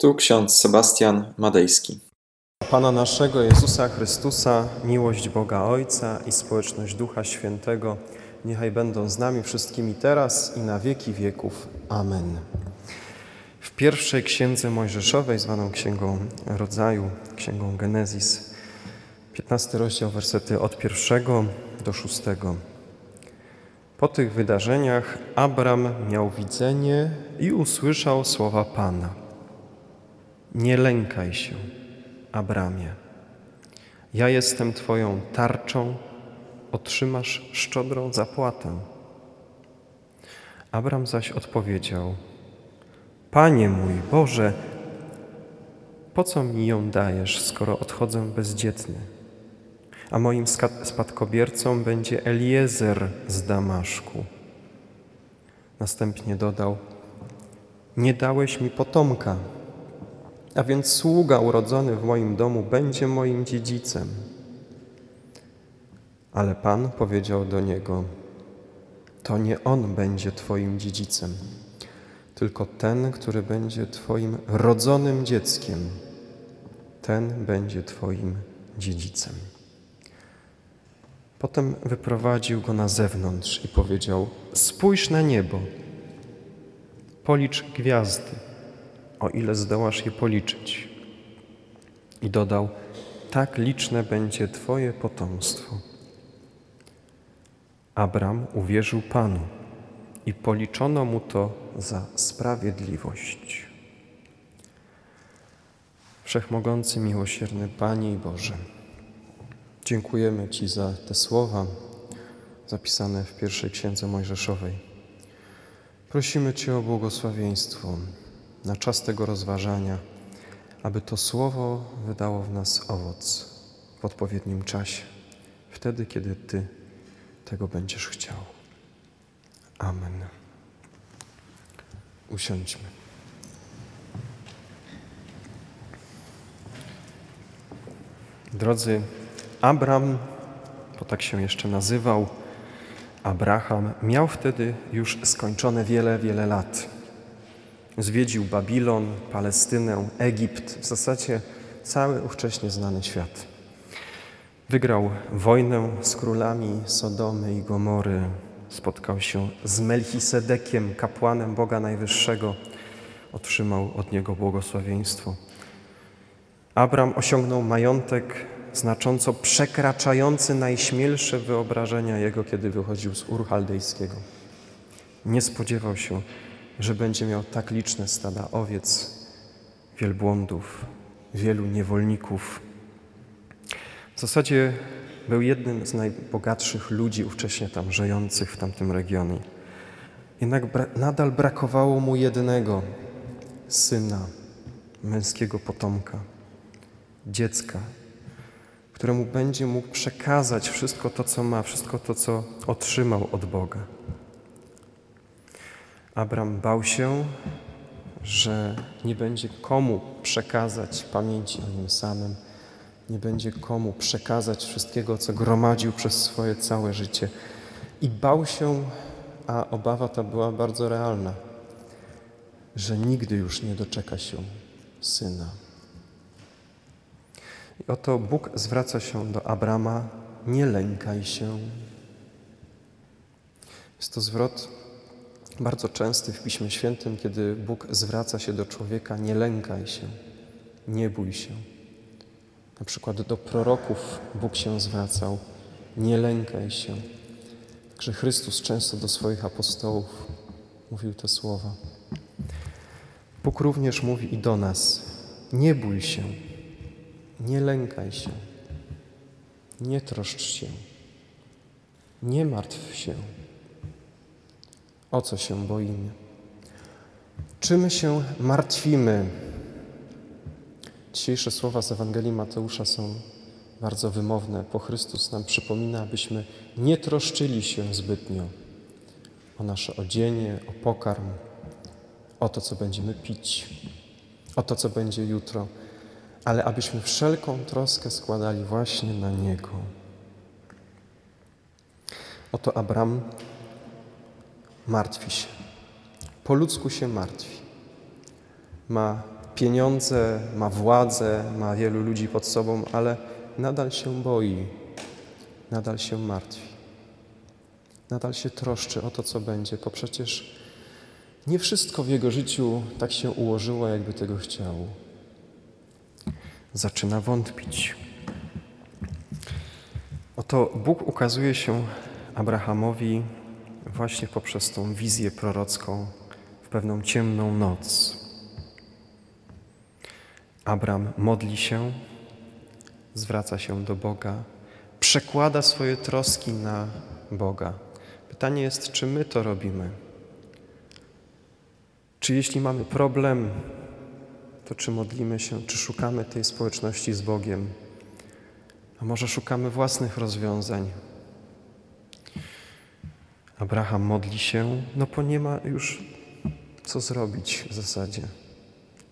Tu ksiądz Sebastian Madejski. Pana naszego Jezusa Chrystusa, miłość Boga Ojca i społeczność Ducha Świętego niechaj będą z nami wszystkimi teraz i na wieki wieków. Amen. W pierwszej Księdze Mojżeszowej, zwaną Księgą Rodzaju, Księgą Genezis, 15 rozdział, wersety od 1 do 6. Po tych wydarzeniach Abram miał widzenie i usłyszał słowa Pana. Nie lękaj się, Abramie. Ja jestem Twoją tarczą, otrzymasz szczodrą zapłatę. Abram zaś odpowiedział: Panie mój Boże, po co mi ją dajesz, skoro odchodzę bezdzietny? A moim spadkobiercą będzie Eliezer z Damaszku. Następnie dodał: Nie dałeś mi potomka, a więc sługa urodzony w moim domu będzie moim dziedzicem. Ale Pan powiedział do niego: To nie on będzie twoim dziedzicem, tylko ten, który będzie twoim rodzonym dzieckiem. Ten będzie twoim dziedzicem. Potem wyprowadził go na zewnątrz i powiedział: Spójrz na niebo, policz gwiazdy, o ile zdołasz je policzyć. I dodał: Tak liczne będzie twoje potomstwo. Abram uwierzył Panu i policzono mu to za sprawiedliwość. Wszechmogący, miłosierny Panie i Boże, dziękujemy Ci za te słowa zapisane w pierwszej Księdze Mojżeszowej. Prosimy Cię o błogosławieństwo na czas tego rozważania, aby to słowo wydało w nas owoc w odpowiednim czasie, wtedy, kiedy Ty tego będziesz chciał. Amen. Usiądźmy. Drodzy, Abram, bo tak się jeszcze nazywał, Abraham, miał wtedy już skończone wiele, wiele lat. Zwiedził Babilon, Palestynę, Egipt, w zasadzie cały ówcześnie znany świat. Wygrał wojnę z królami Sodomy i Gomory. Spotkał się z Melchisedekiem, kapłanem Boga Najwyższego. Otrzymał od niego błogosławieństwo. Abram osiągnął majątek znacząco przekraczający najśmielsze wyobrażenia jego, kiedy wychodził z Ur Chaldejskiego. Nie spodziewał się, że będzie miał tak liczne stada owiec, wielbłądów, wielu niewolników. W zasadzie był jednym z najbogatszych ludzi ówcześnie tam żyjących w tamtym regionie. Jednak nadal brakowało mu jednego syna, męskiego potomka, dziecka, któremu będzie mógł przekazać wszystko to, co ma, wszystko to, co otrzymał od Boga. Abram bał się, że nie będzie komu przekazać pamięci o nim samym, nie będzie komu przekazać wszystkiego, co gromadził przez swoje całe życie. I bał się, a obawa ta była bardzo realna, że nigdy już nie doczeka się syna. I oto Bóg zwraca się do Abrama: nie lękaj się. Jest to zwrot bardzo częsty w Piśmie Świętym, kiedy Bóg zwraca się do człowieka: nie lękaj się, nie bój się. Na przykład do proroków Bóg się zwracał: nie lękaj się. Także Chrystus często do swoich apostołów mówił te słowa. Bóg również mówi i do nas: nie bój się, nie lękaj się, nie troszcz się, nie martw się. O co się boimy? Czym się martwimy? Dzisiejsze słowa z Ewangelii Mateusza są bardzo wymowne, bo Chrystus nam przypomina, abyśmy nie troszczyli się zbytnio o nasze odzienie, o pokarm, o to, co będziemy pić, o to, co będzie jutro, ale abyśmy wszelką troskę składali właśnie na Niego. Oto Abram martwi się, po ludzku się martwi. Ma pieniądze, ma władzę, ma wielu ludzi pod sobą, ale nadal się boi, nadal się martwi, nadal się troszczy o to, co będzie, bo przecież nie wszystko w jego życiu tak się ułożyło, jakby tego chciał. Zaczyna wątpić. Oto Bóg ukazuje się Abrahamowi właśnie poprzez tą wizję prorocką w pewną ciemną noc. Abram modli się, zwraca się do Boga, przekłada swoje troski na Boga. Pytanie jest, czy my to robimy? Czy jeśli mamy problem, to czy modlimy się, czy szukamy tej społeczności z Bogiem? A może szukamy własnych rozwiązań? Abraham modli się, bo nie ma już co zrobić w zasadzie.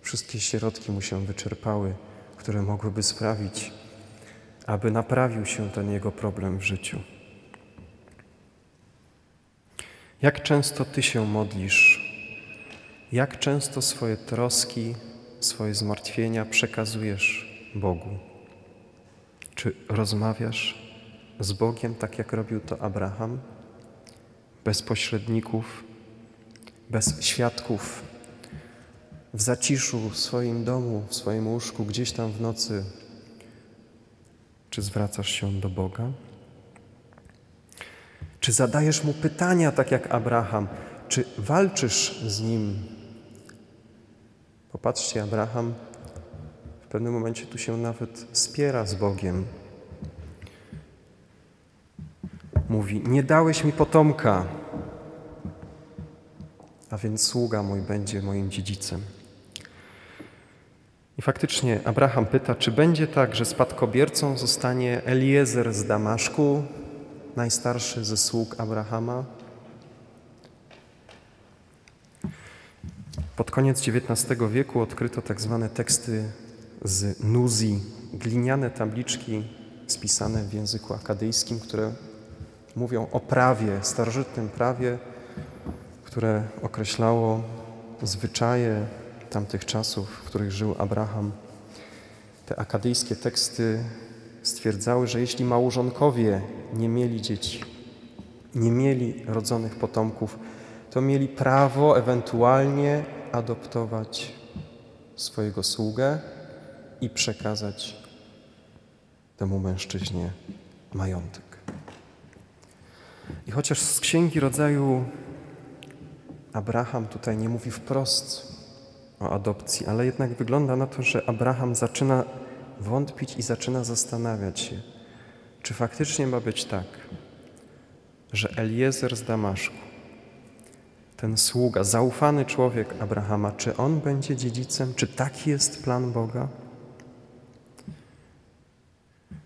Wszystkie środki mu się wyczerpały, które mogłyby sprawić, aby naprawił się ten jego problem w życiu. Jak często ty się modlisz? Jak często swoje troski, swoje zmartwienia przekazujesz Bogu? Czy rozmawiasz z Bogiem tak, jak robił to Abraham? Bez pośredników, bez świadków, w zaciszu, w swoim domu, w swoim łóżku, gdzieś tam w nocy. Czy zwracasz się do Boga? Czy zadajesz Mu pytania, tak jak Abraham? Czy walczysz z Nim? Popatrzcie, Abraham w pewnym momencie tu się nawet spiera z Bogiem. Mówi, nie dałeś mi potomka, a więc sługa mój będzie moim dziedzicem. I faktycznie Abraham pyta, czy będzie tak, że spadkobiercą zostanie Eliezer z Damaszku, najstarszy ze sług Abrahama? Pod koniec XIX wieku odkryto tak zwane teksty z Nuzji, gliniane tabliczki spisane w języku akadyjskim, które mówią o prawie, starożytnym prawie, które określało zwyczaje tamtych czasów, w których żył Abraham. Te akadyjskie teksty stwierdzały, że jeśli małżonkowie nie mieli dzieci, nie mieli rodzonych potomków, to mieli prawo ewentualnie adoptować swojego sługę i przekazać temu mężczyźnie majątek. I chociaż z Księgi Rodzaju Abraham tutaj nie mówi wprost o adopcji, ale jednak wygląda na to, że Abraham zaczyna wątpić i zaczyna zastanawiać się, czy faktycznie ma być tak, że Eliezer z Damaszku, ten sługa, zaufany człowiek Abrahama, czy on będzie dziedzicem? Czy taki jest plan Boga?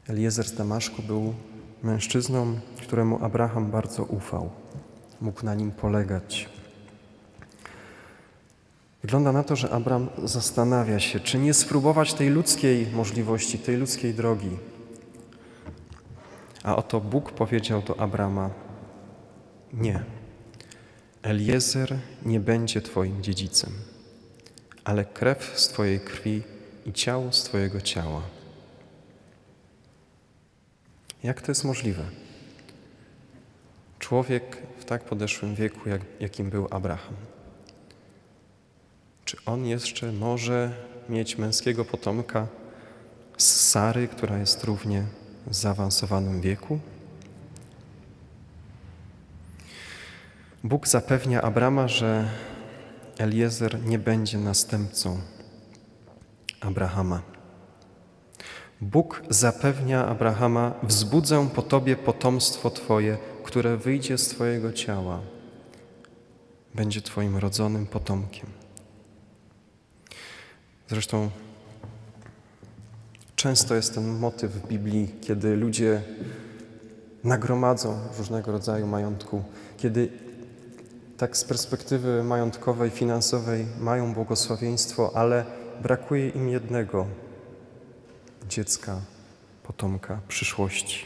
Eliezer z Damaszku był mężczyzną, któremu Abraham bardzo ufał. Mógł na nim polegać. Wygląda na to, że Abram zastanawia się, czy nie spróbować tej ludzkiej możliwości, tej ludzkiej drogi. A oto Bóg powiedział do Abrama, nie, Eliezer nie będzie twoim dziedzicem, ale krew z twojej krwi i ciało z twojego ciała. Jak to jest możliwe? Człowiek w tak podeszłym wieku, jakim był Abraham. Czy on jeszcze może mieć męskiego potomka z Sary, która jest równie w zaawansowanym wieku? Bóg zapewnia Abrama, że Eliezer nie będzie następcą Abrahama. Bóg zapewnia Abrahama, wzbudzę po tobie potomstwo twoje, które wyjdzie z twojego ciała. Będzie twoim rodzonym potomkiem. Zresztą często jest ten motyw w Biblii, kiedy ludzie nagromadzą różnego rodzaju majątku, kiedy tak z perspektywy majątkowej, finansowej mają błogosławieństwo, ale brakuje im jednego dziecka, potomka, przyszłości.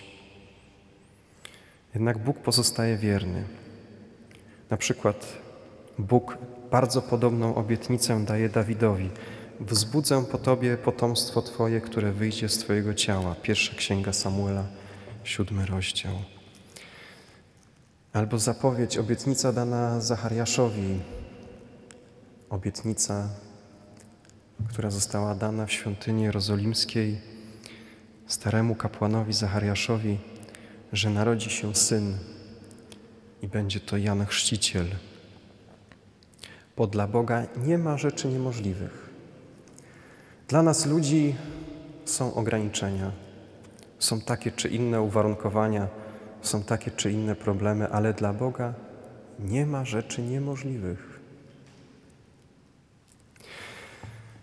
Jednak Bóg pozostaje wierny. Na przykład Bóg bardzo podobną obietnicę daje Dawidowi. wzbudzę po Tobie potomstwo Twoje, które wyjdzie z Twojego ciała. Pierwsza Księga Samuela, 7 rozdział. Albo zapowiedź, obietnica dana Zachariaszowi. Obietnica, która została dana w świątyni jerozolimskiej staremu kapłanowi Zachariaszowi, że narodzi się syn i będzie to Jan Chrzciciel. Bo dla Boga nie ma rzeczy niemożliwych. Dla nas ludzi są ograniczenia, są takie czy inne uwarunkowania, są takie czy inne problemy, ale dla Boga nie ma rzeczy niemożliwych.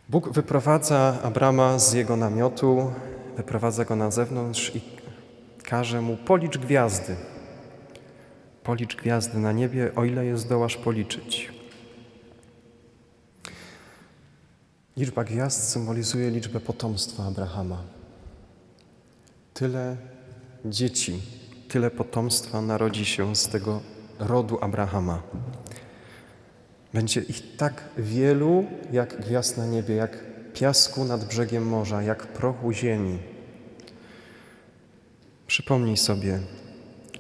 Bóg wyprowadza Abrama z jego namiotu, wyprowadza go na zewnątrz i każe mu: policz gwiazdy. Policz gwiazdy na niebie, o ile je zdołasz policzyć. Liczba gwiazd symbolizuje liczbę potomstwa Abrahama. Tyle dzieci, tyle potomstwa narodzi się z tego rodu Abrahama. Będzie ich tak wielu, jak gwiazd na niebie, jak piasku nad brzegiem morza, jak prochu ziemi. Przypomnij sobie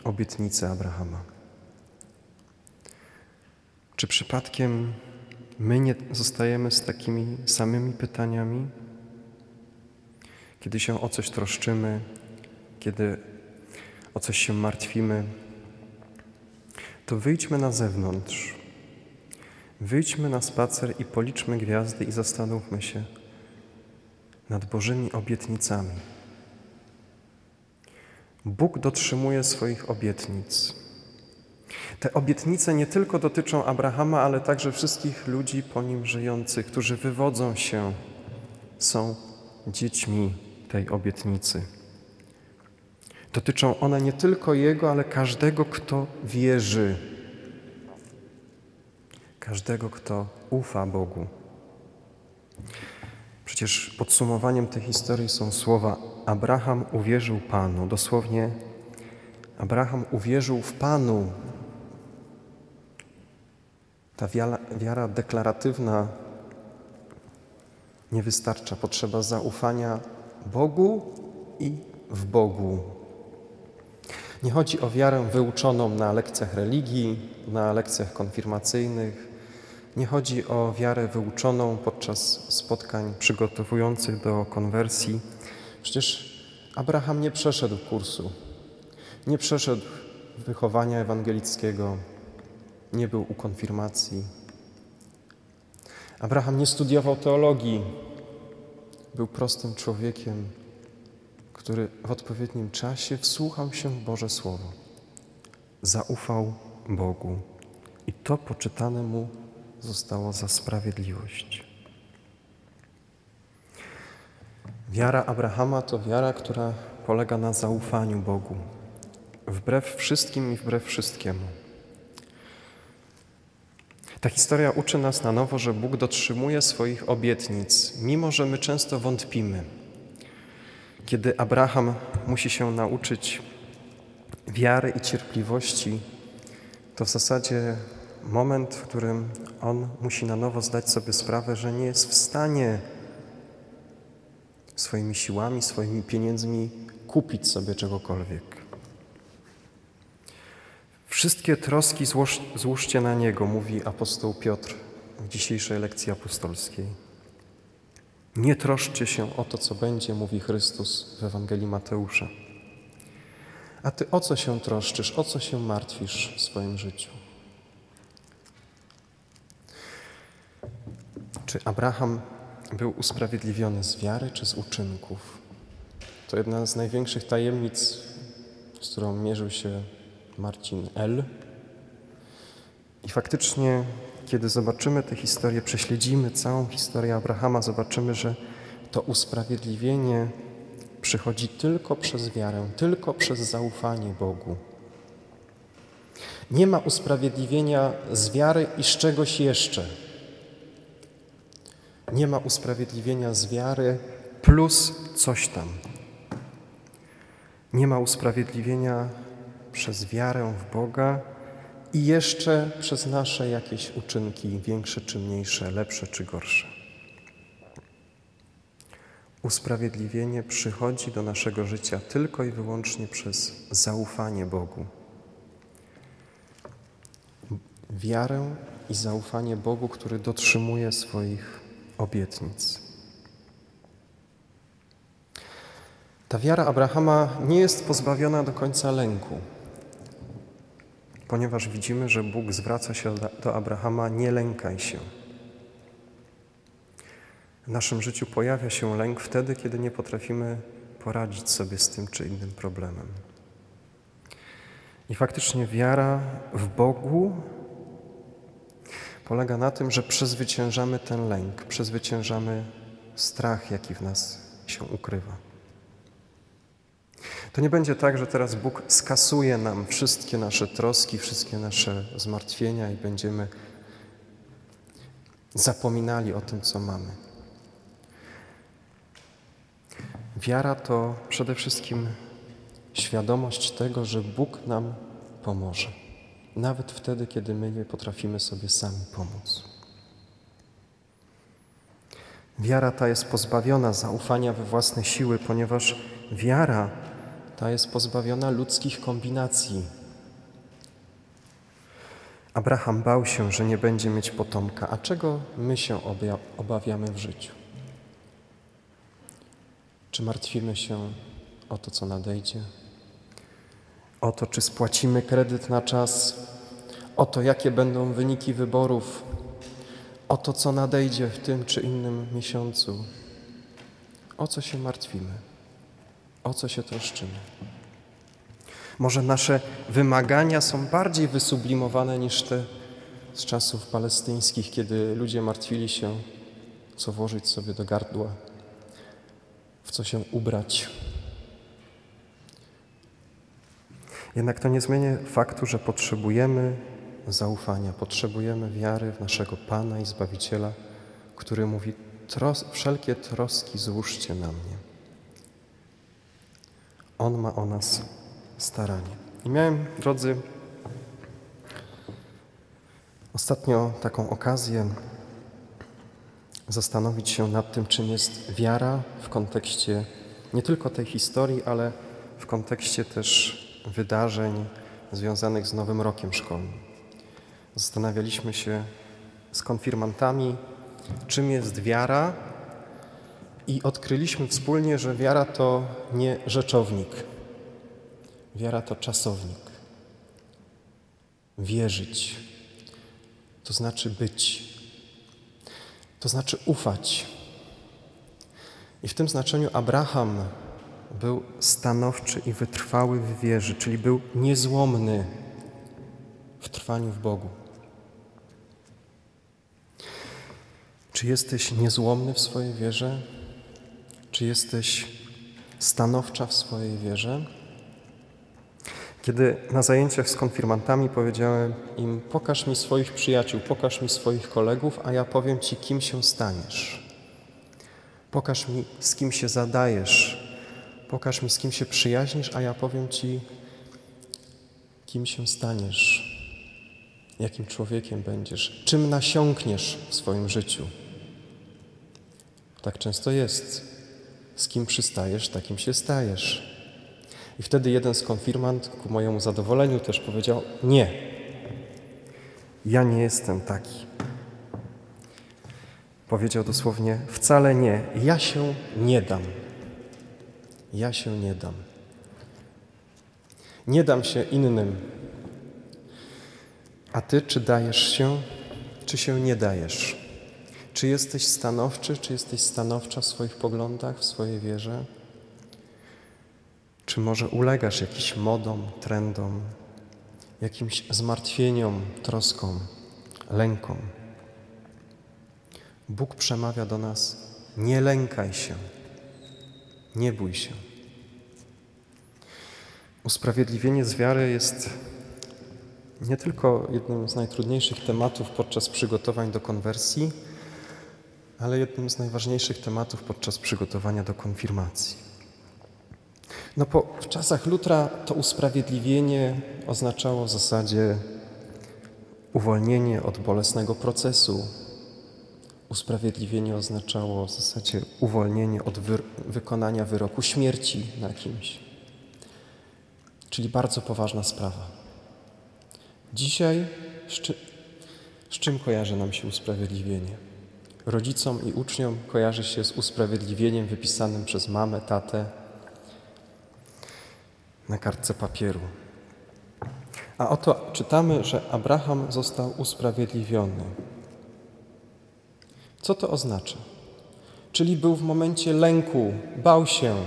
obietnicę Abrahama. Czy przypadkiem my nie zostajemy z takimi samymi pytaniami? Kiedy się o coś troszczymy, kiedy o coś się martwimy, to wyjdźmy na zewnątrz. Wyjdźmy na spacer i policzmy gwiazdy i zastanówmy się nad Bożymi obietnicami. Bóg dotrzymuje swoich obietnic. Te obietnice nie tylko dotyczą Abrahama, ale także wszystkich ludzi po nim żyjących, którzy wywodzą się, są dziećmi tej obietnicy. Dotyczą one nie tylko jego, ale każdego, kto wierzy. Każdego, kto ufa Bogu. Przecież podsumowaniem tej historii są słowa: Abraham uwierzył Panu. Dosłownie Abraham uwierzył w Panu. Ta wiara deklaratywna nie wystarcza. Potrzeba zaufania Bogu i w Bogu. Nie chodzi o wiarę wyuczoną na lekcjach religii, na lekcjach konfirmacyjnych. Nie chodzi o wiarę wyuczoną podczas spotkań przygotowujących do konwersji. Przecież Abraham nie przeszedł kursu, nie przeszedł wychowania ewangelickiego, nie był u konfirmacji. Abraham nie studiował teologii. Był prostym człowiekiem, który w odpowiednim czasie wsłuchał się w Boże Słowo. Zaufał Bogu i to poczytane mu zostało za sprawiedliwość. Wiara Abrahama to wiara, która polega na zaufaniu Bogu. Wbrew wszystkim i wbrew wszystkiemu. Ta historia uczy nas na nowo, że Bóg dotrzymuje swoich obietnic, mimo że my często wątpimy. Kiedy Abraham musi się nauczyć wiary i cierpliwości, to w zasadzie moment, w którym on musi na nowo zdać sobie sprawę, że nie jest w stanie swoimi siłami, swoimi pieniędzmi kupić sobie czegokolwiek. Wszystkie troski złóżcie na Niego, mówi apostoł Piotr w dzisiejszej lekcji apostolskiej. Nie troszczcie się o to, co będzie, mówi Chrystus w Ewangelii Mateusza. A Ty o co się troszczysz, o co się martwisz w swoim życiu? Czy Abraham był usprawiedliwiony z wiary czy z uczynków? To jedna z największych tajemnic, z którą mierzył się Marcin L. I faktycznie, kiedy zobaczymy tę historię, prześledzimy całą historię Abrahama, zobaczymy, że to usprawiedliwienie przychodzi tylko przez wiarę, tylko przez zaufanie Bogu. Nie ma usprawiedliwienia z wiary i z czegoś jeszcze. Nie ma usprawiedliwienia z wiary plus coś tam. Nie ma usprawiedliwienia przez wiarę w Boga i jeszcze przez nasze jakieś uczynki, większe czy mniejsze, lepsze czy gorsze. Usprawiedliwienie przychodzi do naszego życia tylko i wyłącznie przez zaufanie Bogu. Wiarę i zaufanie Bogu, który dotrzymuje swoich obietnic. Ta wiara Abrahama nie jest pozbawiona do końca lęku, ponieważ widzimy, że Bóg zwraca się do Abrahama: nie lękaj się. W naszym życiu pojawia się lęk wtedy, kiedy nie potrafimy poradzić sobie z tym czy innym problemem. I faktycznie wiara w Bogu polega na tym, że przezwyciężamy ten lęk, przezwyciężamy strach, jaki w nas się ukrywa. To nie będzie tak, że teraz Bóg skasuje nam wszystkie nasze troski, wszystkie nasze zmartwienia i będziemy zapominali o tym, co mamy. Wiara to przede wszystkim świadomość tego, że Bóg nam pomoże, nawet wtedy, kiedy my nie potrafimy sobie sami pomóc. Wiara ta jest pozbawiona zaufania we własne siły, ponieważ wiara ta jest pozbawiona ludzkich kombinacji. Abraham bał się, że nie będzie mieć potomka, a czego my się obawiamy w życiu? Czy martwimy się o to, co nadejdzie? O to, czy spłacimy kredyt na czas? O to, jakie będą wyniki wyborów? O to, co nadejdzie w tym czy innym miesiącu? O co się martwimy? O co się troszczymy? Może nasze wymagania są bardziej wysublimowane niż te z czasów palestyńskich, kiedy ludzie martwili się, co włożyć sobie do gardła, w co się ubrać. Jednak to nie zmienia faktu, że potrzebujemy zaufania, potrzebujemy wiary w naszego Pana i Zbawiciela, który mówi: wszelkie troski złóżcie na mnie. On ma o nas staranie. I miałem, drodzy, ostatnio taką okazję zastanowić się nad tym, czym jest wiara w kontekście nie tylko tej historii, ale w kontekście też wydarzeń związanych z Nowym Rokiem Szkolnym. Zastanawialiśmy się z konfirmantami, czym jest wiara, i odkryliśmy wspólnie, że wiara to nie rzeczownik. Wiara to czasownik. Wierzyć. To znaczy być. To znaczy ufać. I w tym znaczeniu Abraham był stanowczy i wytrwały w wierze, czyli był niezłomny w trwaniu w Bogu. Czy jesteś niezłomny w swojej wierze? Czy jesteś stanowcza w swojej wierze? Kiedy na zajęciach z konfirmantami powiedziałem im: pokaż mi swoich przyjaciół, pokaż mi swoich kolegów, a ja powiem ci, kim się staniesz. Pokaż mi, z kim się zadajesz. Pokaż mi, z kim się przyjaźnisz, a ja powiem ci, kim się staniesz, jakim człowiekiem będziesz, czym nasiąkniesz w swoim życiu. Tak często jest. Z kim przystajesz, takim się stajesz. I wtedy jeden z konfirmant, ku mojemu zadowoleniu, też powiedział: nie, ja nie jestem taki. Powiedział dosłownie: wcale nie, ja się nie dam. Ja się nie dam. Nie dam się innym. A ty, czy dajesz się, czy się nie dajesz? Czy jesteś stanowczy, czy jesteś stanowcza w swoich poglądach, w swojej wierze? Czy może ulegasz jakimś modom, trendom, jakimś zmartwieniom, troskom, lękom? Bóg przemawia do nas: nie lękaj się, nie bój się. Usprawiedliwienie z wiary jest nie tylko jednym z najtrudniejszych tematów podczas przygotowań do konwersji, ale jednym z najważniejszych tematów podczas przygotowania do konfirmacji. W czasach Lutra to usprawiedliwienie oznaczało w zasadzie uwolnienie od bolesnego procesu, usprawiedliwienie oznaczało w zasadzie uwolnienie od wykonania wyroku śmierci na kimś. Czyli bardzo poważna sprawa. Dzisiaj z czym kojarzy nam się usprawiedliwienie? Rodzicom i uczniom kojarzy się z usprawiedliwieniem wypisanym przez mamę, tatę na kartce papieru. A oto czytamy, że Abraham został usprawiedliwiony. Co to oznacza? Czyli był w momencie lęku, bał się,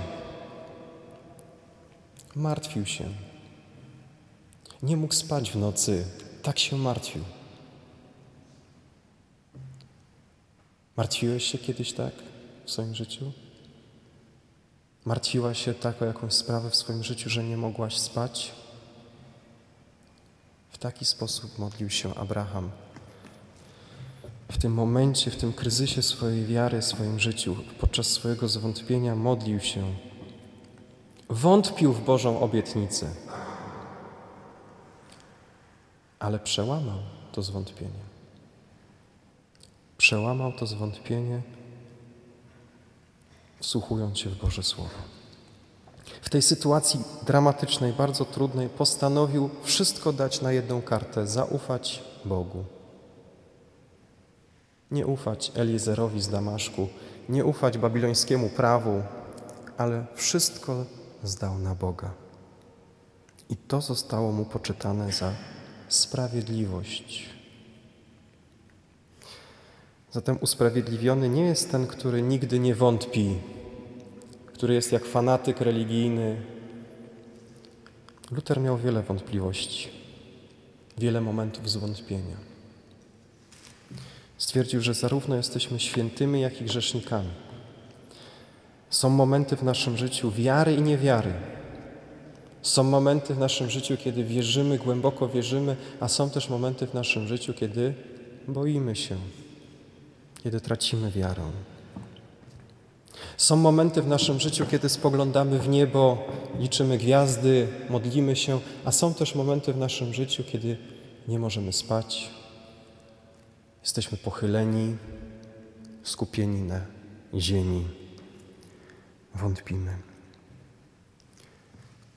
martwił się. Nie mógł spać w nocy, tak się martwił. Martwiłeś się kiedyś tak w swoim życiu? Martwiłaś się tak o jakąś sprawę w swoim życiu, że nie mogłaś spać? W taki sposób modlił się Abraham. W tym momencie, w tym kryzysie swojej wiary, w swoim życiu, podczas swojego zwątpienia modlił się. Wątpił w Bożą obietnicę, ale przełamał to zwątpienie. Przełamał to zwątpienie, wsłuchując się w Boże Słowo. W tej sytuacji dramatycznej, bardzo trudnej, postanowił wszystko dać na jedną kartę, zaufać Bogu. Nie ufać Eliezerowi z Damaszku, nie ufać babilońskiemu prawu, ale wszystko zdał na Boga. I to zostało mu poczytane za sprawiedliwość. Zatem usprawiedliwiony nie jest ten, który nigdy nie wątpi, który jest jak fanatyk religijny. Luter miał wiele wątpliwości, wiele momentów zwątpienia. Stwierdził, że zarówno jesteśmy świętymi, jak i grzesznikami. Są momenty w naszym życiu wiary i niewiary. Są momenty w naszym życiu, kiedy wierzymy, głęboko wierzymy, a są też momenty w naszym życiu, kiedy boimy się, kiedy tracimy wiarę. Są momenty w naszym życiu, kiedy spoglądamy w niebo, liczymy gwiazdy, modlimy się, a są też momenty w naszym życiu, kiedy nie możemy spać, jesteśmy pochyleni, skupieni na ziemi, wątpimy.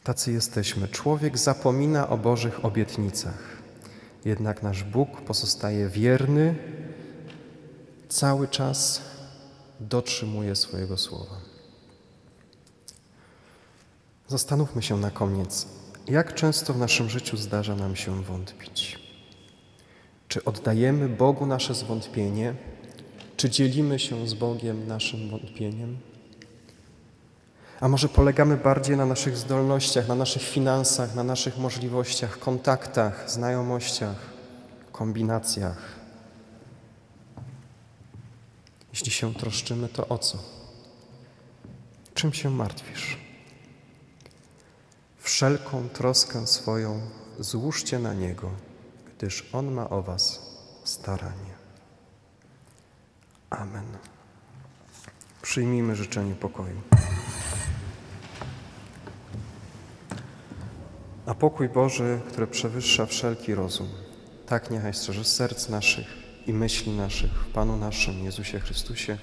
Tacy jesteśmy. Człowiek zapomina o Bożych obietnicach, jednak nasz Bóg pozostaje wierny, cały czas dotrzymuje swojego słowa. Zastanówmy się na koniec, jak często w naszym życiu zdarza nam się wątpić. Czy oddajemy Bogu nasze zwątpienie? Czy dzielimy się z Bogiem naszym wątpieniem? A może polegamy bardziej na naszych zdolnościach, na naszych finansach, na naszych możliwościach, kontaktach, znajomościach, kombinacjach? Jeśli się troszczymy, to o co? Czym się martwisz? Wszelką troskę swoją złóżcie na Niego, gdyż On ma o was staranie. Amen. Przyjmijmy życzenie pokoju. A pokój Boży, który przewyższa wszelki rozum, tak niechaj strzeże serc naszych i myśli naszych w Panu naszym Jezusie Chrystusie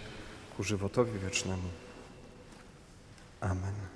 ku żywotowi wiecznemu. Amen.